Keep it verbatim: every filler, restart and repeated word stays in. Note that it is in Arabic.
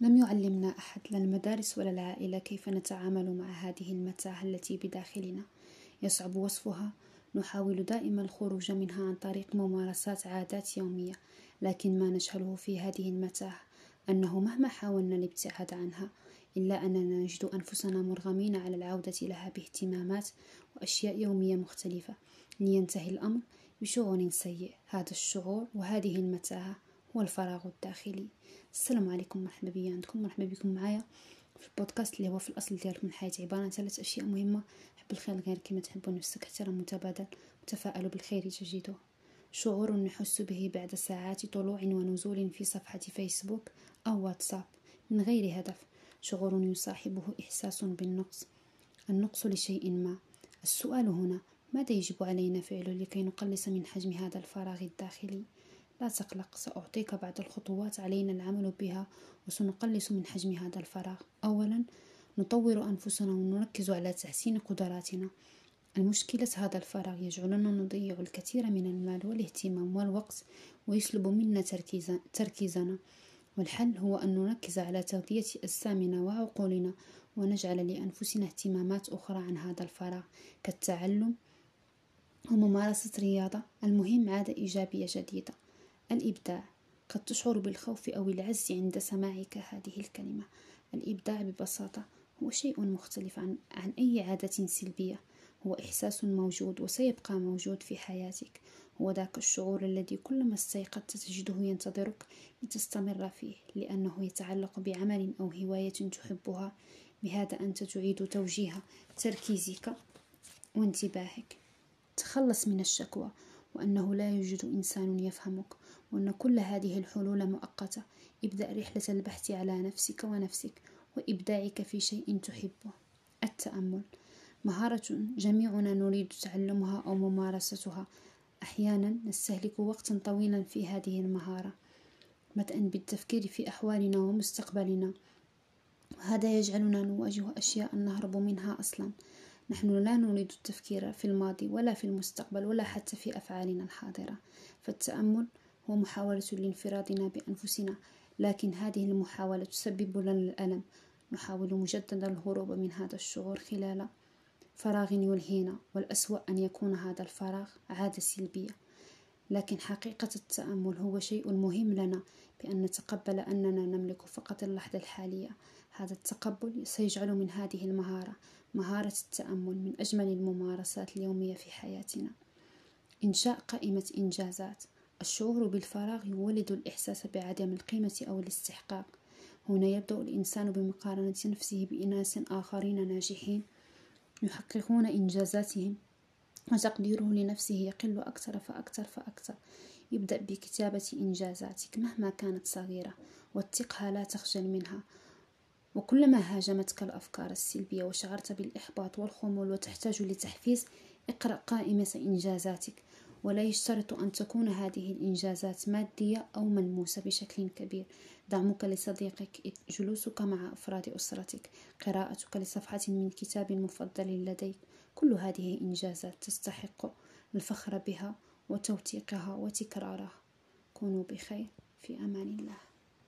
لم يعلمنا أحد لا المدارس ولا العائلة كيف نتعامل مع هذه المتاعة التي بداخلنا يصعب وصفها. نحاول دائما الخروج منها عن طريق ممارسات عادات يومية، لكن ما نجهله في هذه المتاعة أنه مهما حاولنا الابتعاد عنها إلا أننا نجد أنفسنا مرغمين على العودة لها باهتمامات وأشياء يومية مختلفة لينتهي الأمر بشعور سيء. هذا الشعور وهذه المتاعة هو الفراغ الداخلي. السلام عليكم، مرحبا بيا عندكم، مرحبا بكم معايا في البودكاست اللي هو في الأصل ديالك من حياتي، عبارة عن ثلاث أشياء مهمة: حب الخير غير كما تحب نفسك، احترام متبادل، وتفاءلوا بالخير تجدوه. شعور نحس به بعد ساعات طلوع ونزول في صفحة فيسبوك أو واتساب من غير هدف، شعور يصاحبه إحساس بالنقص، النقص لشيء ما. السؤال هنا: ماذا يجب علينا فعله لكي نقلص من حجم هذا الفراغ الداخلي؟ لا تقلق، سأعطيك بعض الخطوات علينا العمل بها وسنقلص من حجم هذا الفراغ. أولا، نطور أنفسنا ونركز على تحسين قدراتنا. المشكلة هذا الفراغ يجعلنا نضيع الكثير من المال والاهتمام والوقت ويسلب منا تركيزنا، والحل هو أن نركز على تغذية أجسامنا وعقولنا ونجعل لأنفسنا اهتمامات أخرى عن هذا الفراغ كالتعلم وممارسة رياضة. المهم عادة إيجابية جديدة. الإبداع. قد تشعر بالخوف أو العجز عند سماعك هذه الكلمة. الإبداع ببساطة هو شيء مختلف عن, عن أي عادة سلبية، هو إحساس موجود وسيبقى موجود في حياتك، هو ذاك الشعور الذي كلما استيقظت تجده ينتظرك لتستمر فيه، لأنه يتعلق بعمل أو هواية تحبها. بهذا أنت تعيد توجيه تركيزك وانتباهك. تخلص من الشكوى وأنه لا يوجد إنسان يفهمك، وأن كل هذه الحلول مؤقتة. ابدأ رحلة البحث على نفسك ونفسك وإبداعك في شيء تحبه. التأمل. مهارة جميعنا نريد تعلمها أو ممارستها، أحيانا نستهلك وقتا طويلا في هذه المهارة بدءا بالتفكير في أحوالنا ومستقبلنا، وهذا يجعلنا نواجه أشياء نهرب منها أصلا. نحن لا نريد التفكير في الماضي ولا في المستقبل ولا حتى في أفعالنا الحاضرة، فالتأمل هو محاولة لانفرادنا بأنفسنا، لكن هذه المحاولة تسبب لنا الألم. نحاول مجددا الهروب من هذا الشعور خلال فراغ يلهينا، والأسوأ أن يكون هذا الفراغ عادة سلبية. لكن حقيقة التأمل هو شيء مهم لنا، بأن نتقبل أننا نملك فقط اللحظة الحالية. هذا التقبل سيجعل من هذه المهارة مهارة التأمل من أجمل الممارسات اليومية في حياتنا. إنشاء قائمة إنجازات. الشعور بالفراغ يولد الإحساس بعدم القيمة أو الاستحقاق. هنا يبدأ الإنسان بمقارنة نفسه بأناس آخرين ناجحين يحققون إنجازاتهم، وتقديره لنفسه يقل أكثر فأكثر فأكثر. يبدأ بكتابة إنجازاتك مهما كانت صغيرة، واتقها، لا تخجل منها. وكلما هاجمتك الأفكار السلبية وشعرت بالإحباط والخمول وتحتاج لتحفيز، اقرأ قائمة إنجازاتك. ولا يشترط أن تكون هذه الإنجازات مادية أو ملموسة بشكل كبير. دعمك لصديقك، جلوسك مع أفراد أسرتك، قراءتك لصفحة من كتاب مفضل لديك، كل هذه إنجازات تستحق الفخر بها وتوثيقها وتكرارها. كونوا بخير، في أمان الله.